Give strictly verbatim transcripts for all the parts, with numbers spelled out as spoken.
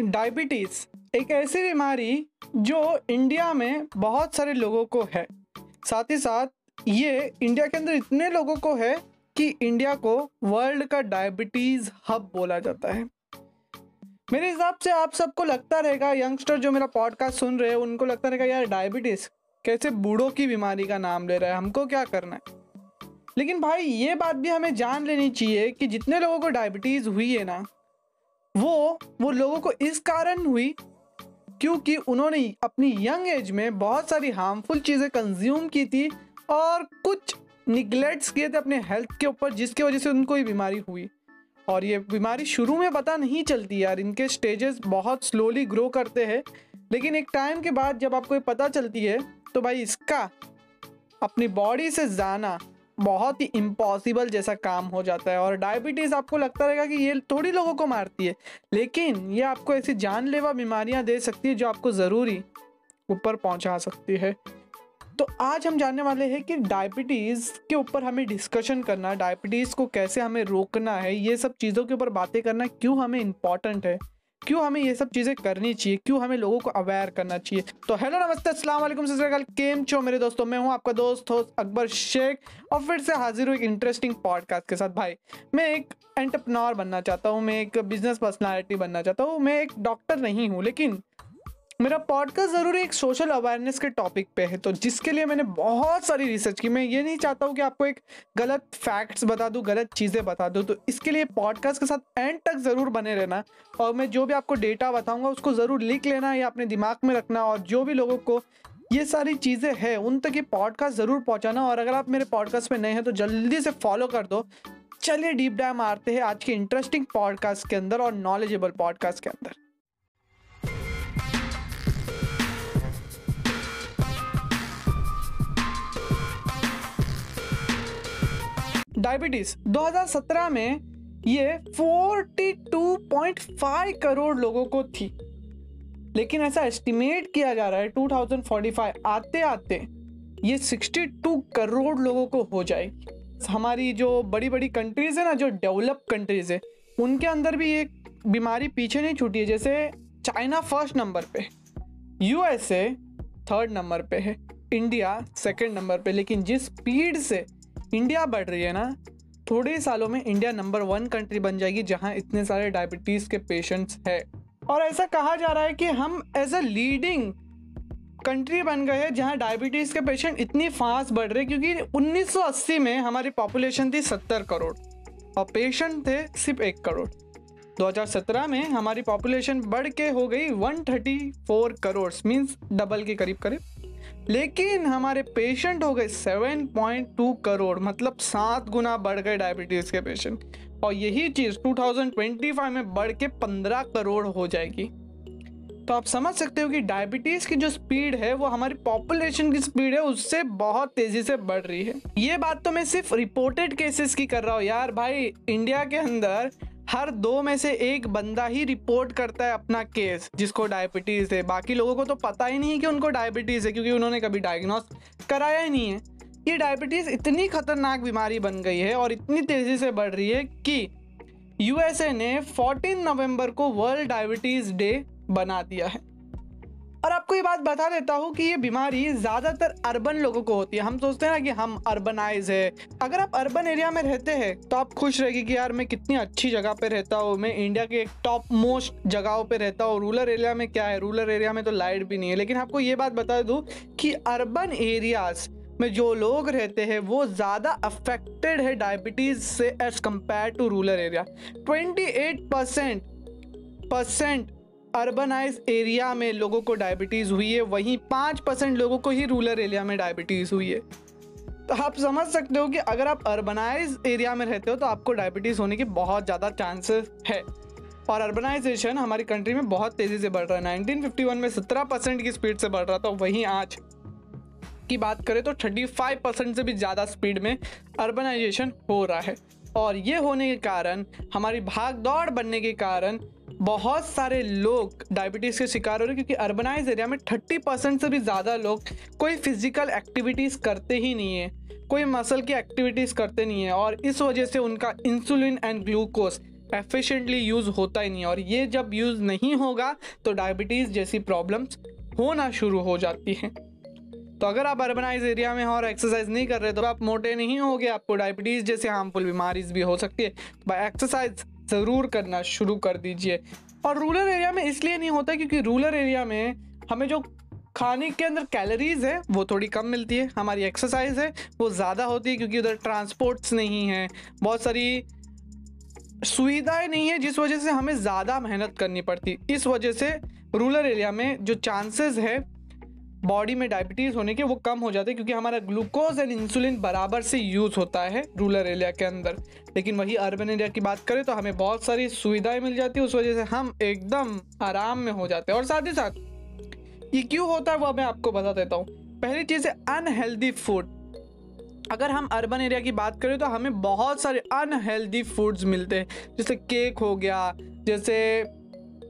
Diabetes एक ऐसी बीमारी जो इंडिया में बहुत सारे लोगों को है, साथ ही साथ ये इंडिया के अंदर इतने लोगों को है कि इंडिया को वर्ल्ड का डायबिटीज़ हब बोला जाता है। मेरे हिसाब से आप सबको लगता रहेगा, यंगस्टर जो मेरा पॉडकास्ट सुन रहे हैं उनको लगता रहेगा यार डायबिटीज़ कैसे बूढ़ों की बीमारी का नाम ले रहा है, हमको क्या करना है। लेकिन भाई ये बात भी हमें जान लेनी चाहिए कि जितने लोगों को डायबिटीज़ हुई है ना वो वो लोगों को इस कारण हुई क्योंकि उन्होंने अपनी यंग एज में बहुत सारी हार्मफुल चीज़ें कंज्यूम की थी और कुछ निगलेक्ट्स किए थे अपने हेल्थ के ऊपर, जिसकी वजह से उनको ये बीमारी हुई। और ये बीमारी शुरू में पता नहीं चलती यार, इनके स्टेजेस बहुत स्लोली ग्रो करते हैं, लेकिन एक टाइम के बाद जब आपको ये पता चलती है तो भाई इसका अपनी बॉडी से जाना बहुत ही इम्पॉसिबल जैसा काम हो जाता है। और डायबिटीज़ आपको लगता रहेगा कि ये थोड़ी लोगों को मारती है, लेकिन ये आपको ऐसी जानलेवा बीमारियां दे सकती है जो आपको ज़रूरी ऊपर पहुंचा सकती है। तो आज हम जानने वाले हैं कि डायबिटीज़ के ऊपर हमें डिस्कशन करना, डायबिटीज़ को कैसे हमें रोकना है, ये सब चीज़ों के ऊपर बातें करना क्यों हमें इम्पॉर्टेंट है, क्यों हमें ये सब चीज़ें करनी चाहिए, क्यों हमें लोगों को अवेयर करना चाहिए। तो हेलो नमस्ते अस्सलाम वालेकुम सस्काल केम चो मेरे दोस्तों, मैं हूं आपका दोस्त होस्ट अकबर शेख और फिर से हाजिर हूं एक इंटरेस्टिंग पॉडकास्ट के साथ। भाई मैं एक एंटरप्रेन्योर बनना चाहता हूं, मैं एक बिजनेस पर्सनालिटी बनना चाहता हूं, मैं एक डॉक्टर नहीं हूँ, लेकिन मेरा पॉडकास्ट ज़रूर एक सोशल अवेयरनेस के टॉपिक पे है। तो जिसके लिए मैंने बहुत सारी रिसर्च की। मैं ये नहीं चाहता हूँ कि आपको एक गलत फैक्ट्स बता दूँ, गलत चीज़ें बता दूँ। तो इसके लिए पॉडकास्ट के साथ एंड तक ज़रूर बने रहना और मैं जो भी आपको डेटा बताऊँगा उसको ज़रूर लिख लेना या अपने दिमाग में रखना और जो भी लोगों को ये सारी चीज़ें हैं उन तक ये पॉडकास्ट ज़रूर पहुँचाना। और अगर आप मेरे पॉडकास्ट में नए हैं तो जल्दी से फॉलो कर दो। चलिए डीप डाइव मारते हैं आज के इंटरेस्टिंग पॉडकास्ट के अंदर और नॉलेजेबल पॉडकास्ट के अंदर। डायबिटीज़ दो हज़ार सत्रह में ये बयालीस पॉइंट पाँच करोड़ लोगों को थी, लेकिन ऐसा एस्टिमेट किया जा रहा है दो हज़ार पैंतालीस आते आते ये बासठ करोड़ लोगों को हो जाएगी। हमारी जो बड़ी बड़ी कंट्रीज़ है ना, जो डेवलप कंट्रीज़ है, उनके अंदर भी ये बीमारी पीछे नहीं छूटी है। जैसे चाइना फर्स्ट नंबर पे, यूएसए थर्ड नंबर पे है, इंडिया सेकंड नंबर पे। लेकिन जिस स्पीड से इंडिया बढ़ रही है ना, थोड़े सालों में इंडिया नंबर वन कंट्री बन जाएगी जहां इतने सारे डायबिटीज़ के पेशेंट्स हैं। और ऐसा कहा जा रहा है कि हम एज अ लीडिंग कंट्री बन गए हैं जहां डायबिटीज़ के पेशेंट इतनी फास्ट बढ़ रहे हैं, क्योंकि उन्नीस सौ अस्सी में हमारी पॉपुलेशन थी सत्तर करोड़ और पेशेंट थे सिर्फ एक करोड़। दो हज़ार सत्रह में हमारी पॉपुलेशन बढ़ के हो गई एक सौ चौंतीस करोड़, मीन्स डबल के करीब करीब, लेकिन हमारे पेशेंट हो गए सात पॉइंट दो करोड़, मतलब सात गुना बढ़ गए डायबिटीज़ के पेशेंट। और यही चीज़ दो हज़ार पच्चीस में बढ़ के पंद्रह करोड़ हो जाएगी। तो आप समझ सकते हो कि डायबिटीज़ की जो स्पीड है वो हमारी पॉपुलेशन की स्पीड है उससे बहुत तेज़ी से बढ़ रही है। ये बात तो मैं सिर्फ रिपोर्टेड केसेस की कर रहा हूँ यार। भाई इंडिया के अंदर हर दो में से एक बंदा ही रिपोर्ट करता है अपना केस जिसको डायबिटीज़ है। बाकी लोगों को तो पता ही नहीं कि उनको डायबिटीज़ है, क्योंकि उन्होंने कभी डायग्नोस कराया ही नहीं है। ये डायबिटीज़ इतनी ख़तरनाक बीमारी बन गई है और इतनी तेज़ी से बढ़ रही है कि यूएसए ने चौदह नवंबर को वर्ल्ड डायबिटीज़ डे बना दिया है। और आपको ये बात बता देता हूँ कि ये बीमारी ज़्यादातर अर्बन लोगों को होती है। हम सोचते हैं ना कि हम अर्बनाइज है। अगर आप अर्बन एरिया में रहते हैं तो आप खुश रहेगी कि यार मैं कितनी अच्छी जगह पे रहता हूँ, मैं इंडिया के एक टॉप मोस्ट जगहों पे रहता हूँ। रूरल एरिया में क्या है, रूरल एरिया में तो लाइट भी नहीं है। लेकिन आपको ये बात बता दूँ कि अर्बन एरियाज़ में जो लोग रहते हैं वो ज़्यादा अफेक्टेड है डायबिटीज़ से as compare to rural area. Twenty eight percent percent urbanize area में लोगों को डायबिटीज़ हुई है, वहीं पाँच परसेंट लोगों को ही रूरल एरिया में डायबिटीज़ हुई है। तो आप समझ सकते हो कि अगर आप अर्बनाइज एरिया में रहते हो तो आपको डायबिटीज़ होने के बहुत ज़्यादा चांसेस है। और अर्बनाइजेशन हमारी कंट्री में बहुत तेज़ी से बढ़ रहा है। नाइनटीन फिफ्टी वन में सत्रह परसेंट की स्पीड से बढ़ रहा था, वहीं आज की बात करें तो पैंतीस परसेंट से भी ज़्यादा स्पीड में अर्बनाइजेशन हो रहा है। और ये होने के कारण, हमारी भाग दौड़ बनने के कारण, बहुत सारे लोग डायबिटीज़ के शिकार हो रहे हैं, क्योंकि अर्बनाइज एरिया में तीस परसेंट से भी ज़्यादा लोग कोई फिज़िकल एक्टिविटीज़ करते ही नहीं है, कोई मसल की एक्टिविटीज़ करते नहीं है। और इस वजह से उनका insulin and glucose efficiently use होता ही नहीं है। और ये जब यूज़ नहीं होगा तो डायबिटीज़ जैसी प्रॉब्लम्स होना शुरू हो जाती हैं। तो अगर आप अर्बनाइज एरिया में हो और एक्सरसाइज नहीं कर रहे तो आप मोटे नहीं होगे, आपको डायबिटीज़ जैसी हार्मफुल बीमारीज भी हो सकती है। तो एक्सरसाइज ज़रूर करना शुरू कर दीजिए। और रूरल एरिया में इसलिए नहीं होता क्योंकि रूरल एरिया में हमें जो खाने के अंदर कैलोरीज है वो थोड़ी कम मिलती है, हमारी एक्सरसाइज है वो ज़्यादा होती है क्योंकि उधर ट्रांसपोर्ट्स नहीं है, बहुत सारी सुविधाएं नहीं है, जिस वजह से हमें ज़्यादा मेहनत करनी पड़ती। इस वजह से रूरल एरिया में जो चांसेस है बॉडी में डायबिटीज़ होने के वो कम हो जाते हैं क्योंकि हमारा ग्लूकोज एंड इंसुलिन बराबर से यूज़ होता है रूरल एरिया के अंदर। लेकिन वही अर्बन एरिया की बात करें तो हमें बहुत सारी सुविधाएं मिल जाती है, उस वजह से हम एकदम आराम में हो जाते हैं। और साथ ही साथ ये क्यों होता है वो मैं आपको बता देता हूँ। पहली चीज़ है अनहेल्दी फूड। अगर हम अर्बन एरिया की बात करें तो हमें बहुत सारे अनहेल्दी फूड्स मिलते हैं, जैसे केक हो गया, जैसे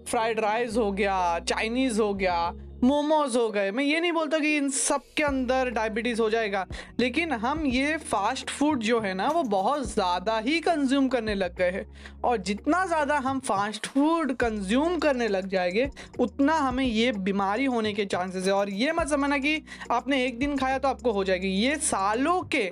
फ्राइड राइस हो गया, चाइनीज़ हो गया, मोमोज हो गए। मैं ये नहीं बोलता कि इन सब के अंदर डायबिटीज़ हो जाएगा, लेकिन हम ये फ़ास्ट फूड जो है ना वो बहुत ज़्यादा ही कंज्यूम करने लग गए हैं। और जितना ज़्यादा हम फास्ट फूड कंज्यूम करने लग जाएंगे उतना हमें ये बीमारी होने के चांसेस है। और ये मत समझना कि आपने एक दिन खाया तो आपको हो जाएगी, ये सालों के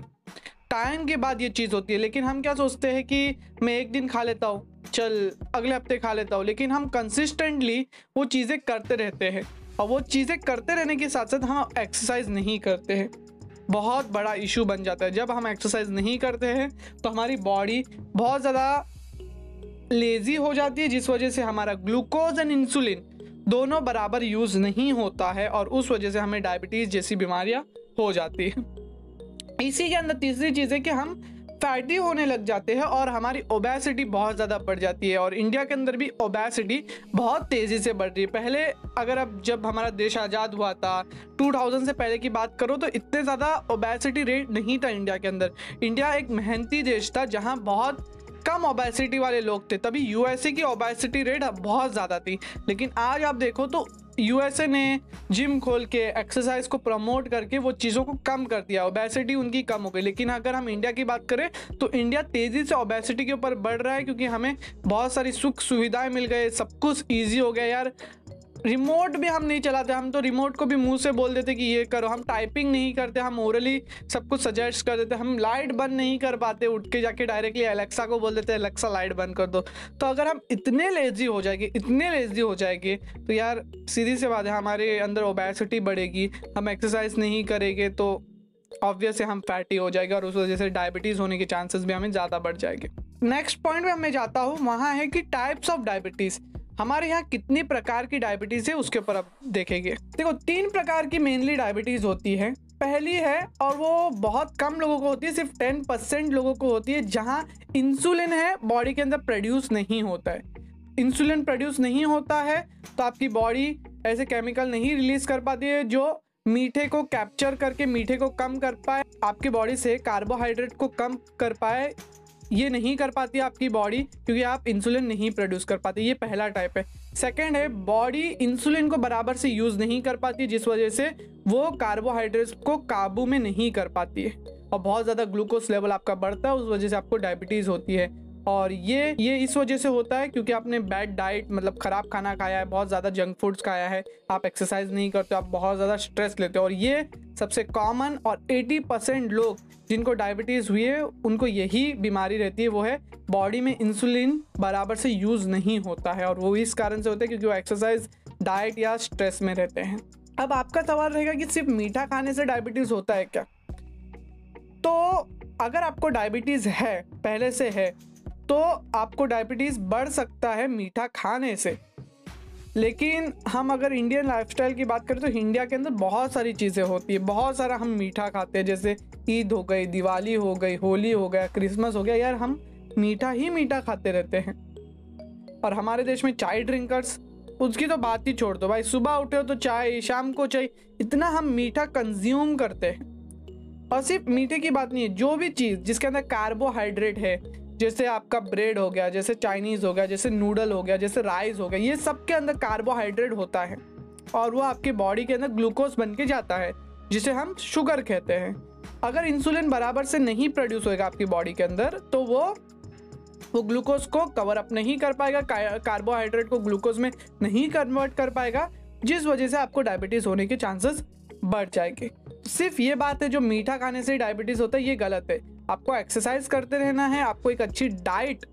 टाइम के बाद ये चीज़ होती है। लेकिन हम क्या सोचते हैं कि मैं एक दिन खा लेता हूँ, चल अगले हफ्ते खा लेता हूँ, लेकिन हम कंसिस्टेंटली वो चीज़ें करते रहते हैं और वो चीज़ें करते रहने के साथ साथ हम एक्सरसाइज नहीं करते हैं। बहुत बड़ा इशू बन जाता है जब हम एक्सरसाइज नहीं करते हैं तो हमारी बॉडी बहुत ज़्यादा लेज़ी हो जाती है, जिस वजह से हमारा ग्लूकोज एंड इंसुलिन दोनों बराबर यूज़ नहीं होता है और उस वजह से हमें डायबिटीज़ जैसी बीमारियां हो जाती हैं। इसी के अंदर तीसरी चीज़ है कि हम फैटी होने लग जाते हैं और हमारी ओबेसिटी बहुत ज़्यादा बढ़ जाती है। और इंडिया के अंदर भी ओबेसिटी बहुत तेज़ी से बढ़ रही है। पहले अगर अब जब हमारा देश आज़ाद हुआ था दो हज़ार से पहले की बात करो तो इतने ज़्यादा ओबेसिटी रेट नहीं था इंडिया के अंदर। इंडिया एक मेहनती देश था जहाँ बहुत कम ओबेसिटी वाले लोग थे, तभी यूएसए की ओबेसिटी रेट बहुत ज़्यादा थी। लेकिन आज आप देखो तो यूएसए ने जिम खोल के एक्सरसाइज को प्रमोट करके वो चीज़ों को कम कर दिया, ओबेसिटी उनकी कम हो गई। लेकिन अगर हम इंडिया की बात करें तो इंडिया तेज़ी से ओबेसिटी के ऊपर बढ़ रहा है क्योंकि हमें बहुत सारी सुख सुविधाएं मिल गए, सब कुछ ईजी हो गया। यार रिमोट भी हम नहीं चलाते, हम तो रिमोट को भी मुंह से बोल देते कि ये करो, हम टाइपिंग नहीं करते, हम ओरली सब कुछ सजेस्ट कर देते, हम लाइट बंद नहीं कर पाते, उठ के जाके डायरेक्टली एलेक्सा को बोल देते हैं एलेक्सा लाइट बंद कर दो। तो अगर हम इतने लेजी हो जाएंगे इतने लेजी हो जाएंगे तो यार सीधी सी बात है हमारे अंदर ओबेसिटी बढ़ेगी, हम एक्सरसाइज नहीं करेंगे तो ऑब्वियसली हम फैटी हो जाएगा और उस वजह से डायबिटीज़ होने के चांसेस भी हमें ज़्यादा बढ़ जाएंगे। नेक्स्ट पॉइंट में मैं जाता हूँ वहाँ है कि टाइप्स ऑफ डायबिटीज़। हमारे यहाँ कितने प्रकार की डायबिटीज़ है उसके ऊपर आप देखेंगे। देखो तीन प्रकार की मेनली डायबिटीज़ होती है। पहली है और वो बहुत कम लोगों को होती है, सिर्फ टेन परसेंट लोगों को होती है, जहाँ इंसुलिन है बॉडी के अंदर प्रोड्यूस नहीं होता है। इंसुलिन प्रोड्यूस नहीं होता है तो आपकी बॉडी ऐसे केमिकल नहीं रिलीज़ कर पाती है जो मीठे को कैप्चर करके मीठे को कम कर पाए, आपकी बॉडी से कार्बोहाइड्रेट को कम कर पाए, ये नहीं कर पाती आपकी बॉडी क्योंकि आप इंसुलिन नहीं प्रोड्यूस कर पाते। ये पहला टाइप है। सेकंड है बॉडी इंसुलिन को बराबर से यूज़ नहीं कर पाती, जिस वजह से वो कार्बोहाइड्रेट्स को काबू में नहीं कर पाती है और बहुत ज़्यादा ग्लूकोज लेवल आपका बढ़ता है, उस वजह से आपको डायबिटीज़ होती है। और ये ये इस वजह से होता है क्योंकि आपने बैड डाइट मतलब ख़राब खाना खाया है, बहुत ज़्यादा जंक फूड्स खाया है, आप एक्सरसाइज नहीं करते, आप बहुत ज़्यादा स्ट्रेस लेते हो। और ये सबसे कॉमन और अस्सी परसेंट लोग जिनको डायबिटीज़ हुई है उनको यही बीमारी रहती है, वो है बॉडी में इंसुलिन बराबर से यूज़ नहीं होता है और वो इस कारण से होता है क्योंकि वो एक्सरसाइज डाइट या स्ट्रेस में रहते हैं। अब आपका सवाल रहेगा कि सिर्फ मीठा खाने से डायबिटीज़ होता है क्या? तो अगर आपको डायबिटीज़ है पहले से है तो आपको डायबिटीज़ बढ़ सकता है मीठा खाने से। लेकिन हम अगर इंडियन लाइफस्टाइल की बात करें तो इंडिया के अंदर बहुत सारी चीज़ें होती है, बहुत सारा हम मीठा खाते हैं, जैसे ईद हो गई, दिवाली हो गई, होली हो गया, क्रिसमस हो गया, यार हम मीठा ही मीठा खाते रहते हैं। और हमारे देश में चाय ड्रिंकर्स उसकी तो बात ही छोड़ दो भाई, सुबह उठे हो तो चाय, शाम को चाय, इतना हम मीठा कंज्यूम करते हैं। और सिर्फ मीठे की बात नहीं है, जो भी चीज़ जिसके अंदर कार्बोहाइड्रेट है, जैसे आपका ब्रेड हो गया, जैसे चाइनीज़ हो गया, जैसे नूडल हो गया, जैसे राइस हो गया, ये सब के अंदर कार्बोहाइड्रेट होता है और वो आपके बॉडी के अंदर ग्लूकोज बन के जाता है जिसे हम शुगर कहते हैं। अगर इंसुलिन बराबर से नहीं प्रोड्यूस होएगा आपकी बॉडी के अंदर तो वो वो ग्लूकोज को कवर अप नहीं कर पाएगा, कार्बोहाइड्रेट को ग्लूकोज में नहीं कन्वर्ट कर पाएगा, जिस वजह से आपको डायबिटीज़ होने के चांसेस बढ़ जाएंगे। सिर्फ ये बात है जो मीठा खाने से डायबिटीज़ होता है ये गलत है। आपको एक्सरसाइज करते रहना है, आपको एक अच्छी डाइट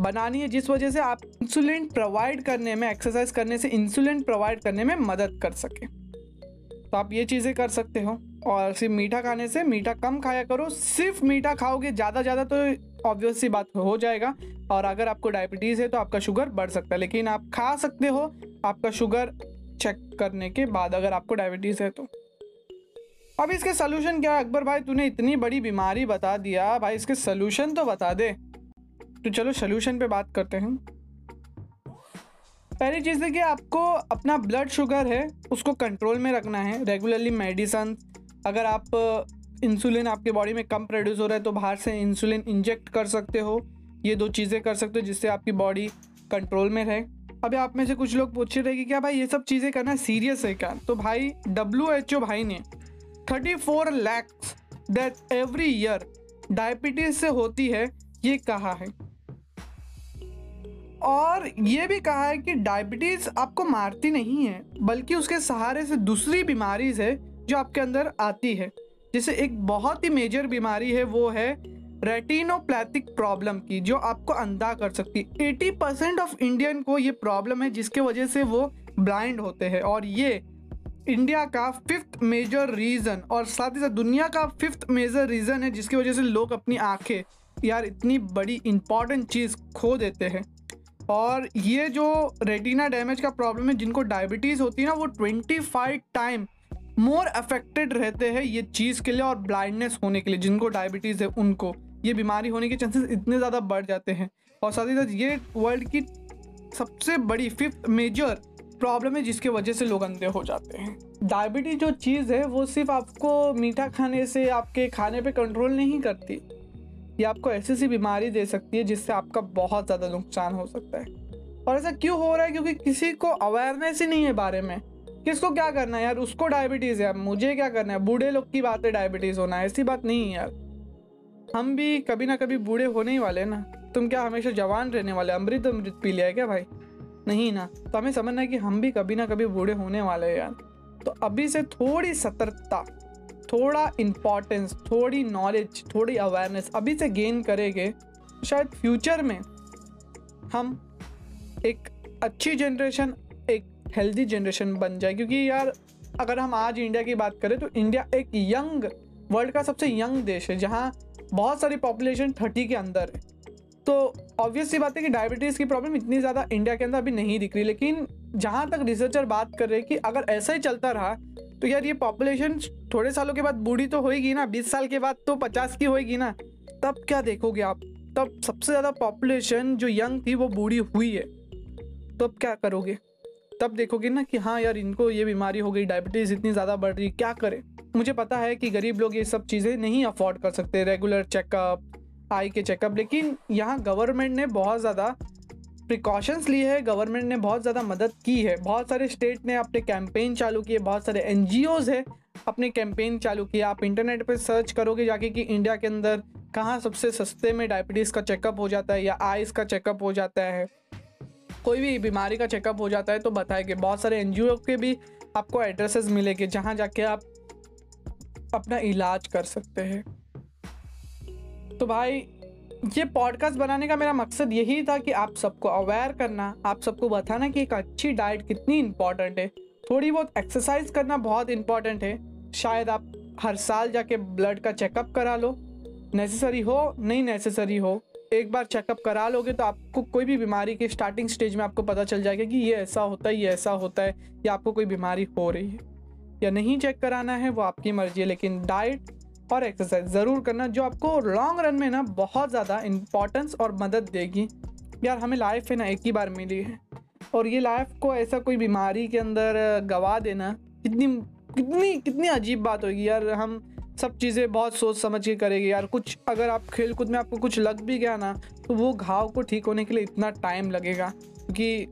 बनानी है, जिस वजह से आप इंसुलिन प्रोवाइड करने में, एक्सरसाइज करने से इंसुलिन प्रोवाइड करने में मदद कर सके। तो आप ये चीज़ें कर सकते हो। और सिर्फ मीठा खाने से, मीठा कम खाया करो। सिर्फ मीठा खाओगे ज़्यादा ज़्यादा तो ऑब्वियस सी बात हो जाएगा, और अगर आपको डायबिटीज़ है तो आपका शुगर बढ़ सकता है, लेकिन आप खा सकते हो आपका शुगर चेक करने के बाद, अगर आपको डायबिटीज़ है तो। अब इसके सलूशन क्या है? अकबर भाई तूने इतनी बड़ी बीमारी बता दिया, भाई इसके सलूशन तो बता दे। तो चलो सलूशन पे बात करते हैं। पहली चीज़ देखिए, आपको अपना ब्लड शुगर है उसको कंट्रोल में रखना है, रेगुलरली मेडिसन। अगर आप इंसुलिन आपके बॉडी में कम प्रोड्यूस हो रहा है तो बाहर से इंसुलिन इंजेक्ट कर सकते हो। ये दो चीज़ें कर सकते हो जिससे आपकी बॉडी कंट्रोल में रहे। अभी आप में से कुछ लोग पूछ रहे हैं कि क्या भाई ये सब चीज़ें करना सीरियस है क्या? तो भाई डब्ल्यू एच ओ भाई ने thirty four lakhs death every year diabetes से होती है ये कहा है, और ये भी कहा है कि डायबिटीज़ आपको मारती नहीं है बल्कि उसके सहारे से दूसरी बीमारीज है जो आपके अंदर आती है। जैसे एक बहुत ही मेजर बीमारी है वो है रेटिनोपैथिक प्रॉब्लम की, जो आपको अंधा कर सकती है। अस्सी परसेंट ऑफ इंडियन को ये प्रॉब्लम है जिसके वजह से वो ब्लाइंड होते हैं, और ये इंडिया का फिफ्थ मेजर रीज़न और साथ ही साथ दुनिया का फिफ्थ मेजर रीज़न है जिसकी वजह से लोग अपनी आँखें, यार इतनी बड़ी इंपॉर्टेंट चीज़ खो देते हैं। और ये जो रेटिना डैमेज का प्रॉब्लम है, जिनको डायबिटीज़ होती है ना, वो पच्चीस टाइम मोर अफेक्टेड रहते हैं ये चीज़ के लिए और ब्लाइंडनेस होने के लिए। जिनको डायबिटीज़ है उनको ये बीमारी होने के चांसेस इतने ज़्यादा बढ़ जाते हैं। और साथ ही साथ ये वर्ल्ड की सबसे बड़ी फिफ्थ मेजर प्रॉब्लम है जिसके वजह से लोग अंधे हो जाते हैं। डायबिटीज़ जो चीज़ है वो सिर्फ आपको मीठा खाने से, आपके खाने पर कंट्रोल नहीं करती, ये आपको ऐसी सी बीमारी दे सकती है जिससे आपका बहुत ज़्यादा नुकसान हो सकता है। और ऐसा क्यों हो रहा है? क्योंकि किसी को अवेयरनेस ही नहीं है बारे में। किसको क्या करना है यार, उसको डायबिटीज़ है यार, मुझे क्या करना है, बूढ़े लोग की बात है डायबिटीज़ होना, ऐसी बात नहीं है यार। हम भी कभी ना कभी बूढ़े होने ही वाले हैं ना, तुम क्या हमेशा जवान रहने वाले? अमृत अमृत पी लिया है क्या भाई? नहीं ना। तो हमें समझना है कि हम भी कभी ना कभी बूढ़े होने वाले हैं यार। तो अभी से थोड़ी सतर्कता, थोड़ा इम्पॉर्टेंस, थोड़ी नॉलेज, थोड़ी अवेयरनेस अभी से गेन करेंगे, शायद फ्यूचर में हम एक अच्छी जनरेशन, एक हेल्दी जनरेशन बन जाए। क्योंकि यार अगर हम आज इंडिया की बात करें तो इंडिया एक यंग, वर्ल्ड का सबसे यंग देश है जहाँ बहुत सारी पॉपुलेशन थर्टी के अंदर है। तो ऑब्वियस सी बात है कि डायबिटीज़ की प्रॉब्लम इतनी ज़्यादा इंडिया के अंदर अभी नहीं दिख रही, लेकिन जहाँ तक रिसर्चर बात कर रहे हैं कि अगर ऐसा ही चलता रहा तो यार ये पॉपुलेशन थोड़े सालों के बाद बूढ़ी तो होएगी ना, बीस साल के बाद तो पचास की होएगी ना। तब क्या देखोगे आप? तब सबसे ज़्यादा पॉपुलेशन जो यंग थी वो बूढ़ी हुई है। तो अब क्या करोगे? तब देखोगे ना कि हाँ यार इनको ये बीमारी हो गई, डायबिटीज़ इतनी ज़्यादा बढ़ रही, क्या करें? मुझे पता है कि गरीब लोग ये सब चीज़ें नहीं अफोर्ड कर सकते, रेगुलर चेकअप, आई के चेकअप, लेकिन यहाँ गवर्नमेंट ने बहुत ज़्यादा प्रिकॉशंस लिए है, गवर्नमेंट ने बहुत ज़्यादा मदद की है। बहुत सारे स्टेट ने अपने कैंपेन चालू किए, बहुत सारे एनजीओज़ है अपने कैंपेन चालू किए। आप इंटरनेट पे सर्च करोगे जाके कि इंडिया के अंदर कहाँ सबसे सस्ते में डायबिटीज़ का चेकअप हो जाता है या आइज़ का चेकअप हो जाता है, कोई भी बीमारी का चेकअप हो जाता है, तो बताएंगे। बहुत सारे एनजीओ के भी आपको एड्रेसेस मिलेंगे जहाँ जाके आप अपना इलाज कर सकते हैं। तो भाई ये पॉडकास्ट बनाने का मेरा मकसद यही था कि आप सबको अवेयर करना, आप सबको बताना कि एक अच्छी डाइट कितनी इम्पॉर्टेंट है। थोड़ी बहुत एक्सरसाइज करना बहुत इम्पॉर्टेंट है। शायद आप हर साल जाके ब्लड का चेकअप करा लो, नेसेसरी हो नहीं नेसेसरी हो, एक बार चेकअप करा लोगे तो आपको कोई भी बीमारी के स्टार्टिंग स्टेज में आपको पता चल जाएगा कि ये ऐसा होता है, ये ऐसा होता है, या आपको कोई बीमारी हो रही है या नहीं। चेक कराना है वो आपकी मर्जी है, लेकिन डाइट और एक्सरसाइज ज़रूर करना, जो आपको लॉन्ग रन में ना बहुत ज़्यादा इम्पॉर्टेंस और मदद देगी। यार हमें लाइफ है ना एक ही बार मिली है, और ये लाइफ को ऐसा कोई बीमारी के अंदर गवा देना कितनी कितनी कितनी अजीब बात होगी यार। हम सब चीज़ें बहुत सोच समझ के करेंगे यार। कुछ अगर आप खेल कूद में आपको कुछ लग भी गया ना तो वो घाव को ठीक होने के लिए इतना टाइम लगेगा, क्योंकि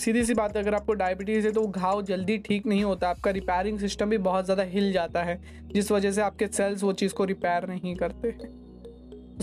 सीधी सी बात है अगर आपको डायबिटीज़ है तो घाव जल्दी ठीक नहीं होता। आपका रिपेयरिंग सिस्टम भी बहुत ज़्यादा हिल जाता है, जिस वजह से आपके सेल्स वो चीज़ को रिपेयर नहीं करते हैं।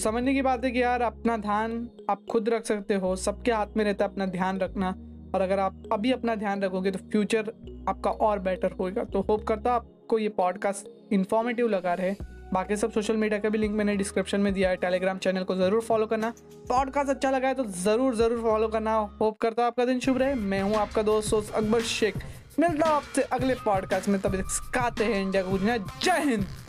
समझने की बात है कि यार अपना ध्यान आप खुद रख सकते हो, सबके हाथ में रहता है अपना ध्यान रखना, और अगर आप अभी अपना ध्यान रखोगे तो फ्यूचर आपका और बेटर होगा। तो होप करता हूं आपको ये पॉडकास्ट इन्फॉर्मेटिव लगा रहे। बाकी सब सोशल मीडिया का भी लिंक मैंने डिस्क्रिप्शन में दिया है, टेलीग्राम चैनल को ज़रूर फॉलो करना। पॉडकास्ट अच्छा लगा है तो ज़रूर ज़रूर फॉलो करना। होप करता हूं आपका दिन शुभ रहे। मैं हूँ आपका दोस्त दोस्त अकबर शेख, मिलता हूं आपसे अगले पॉडकास्ट में। तब तक खाते हैं इंडिया को, जय हिंद।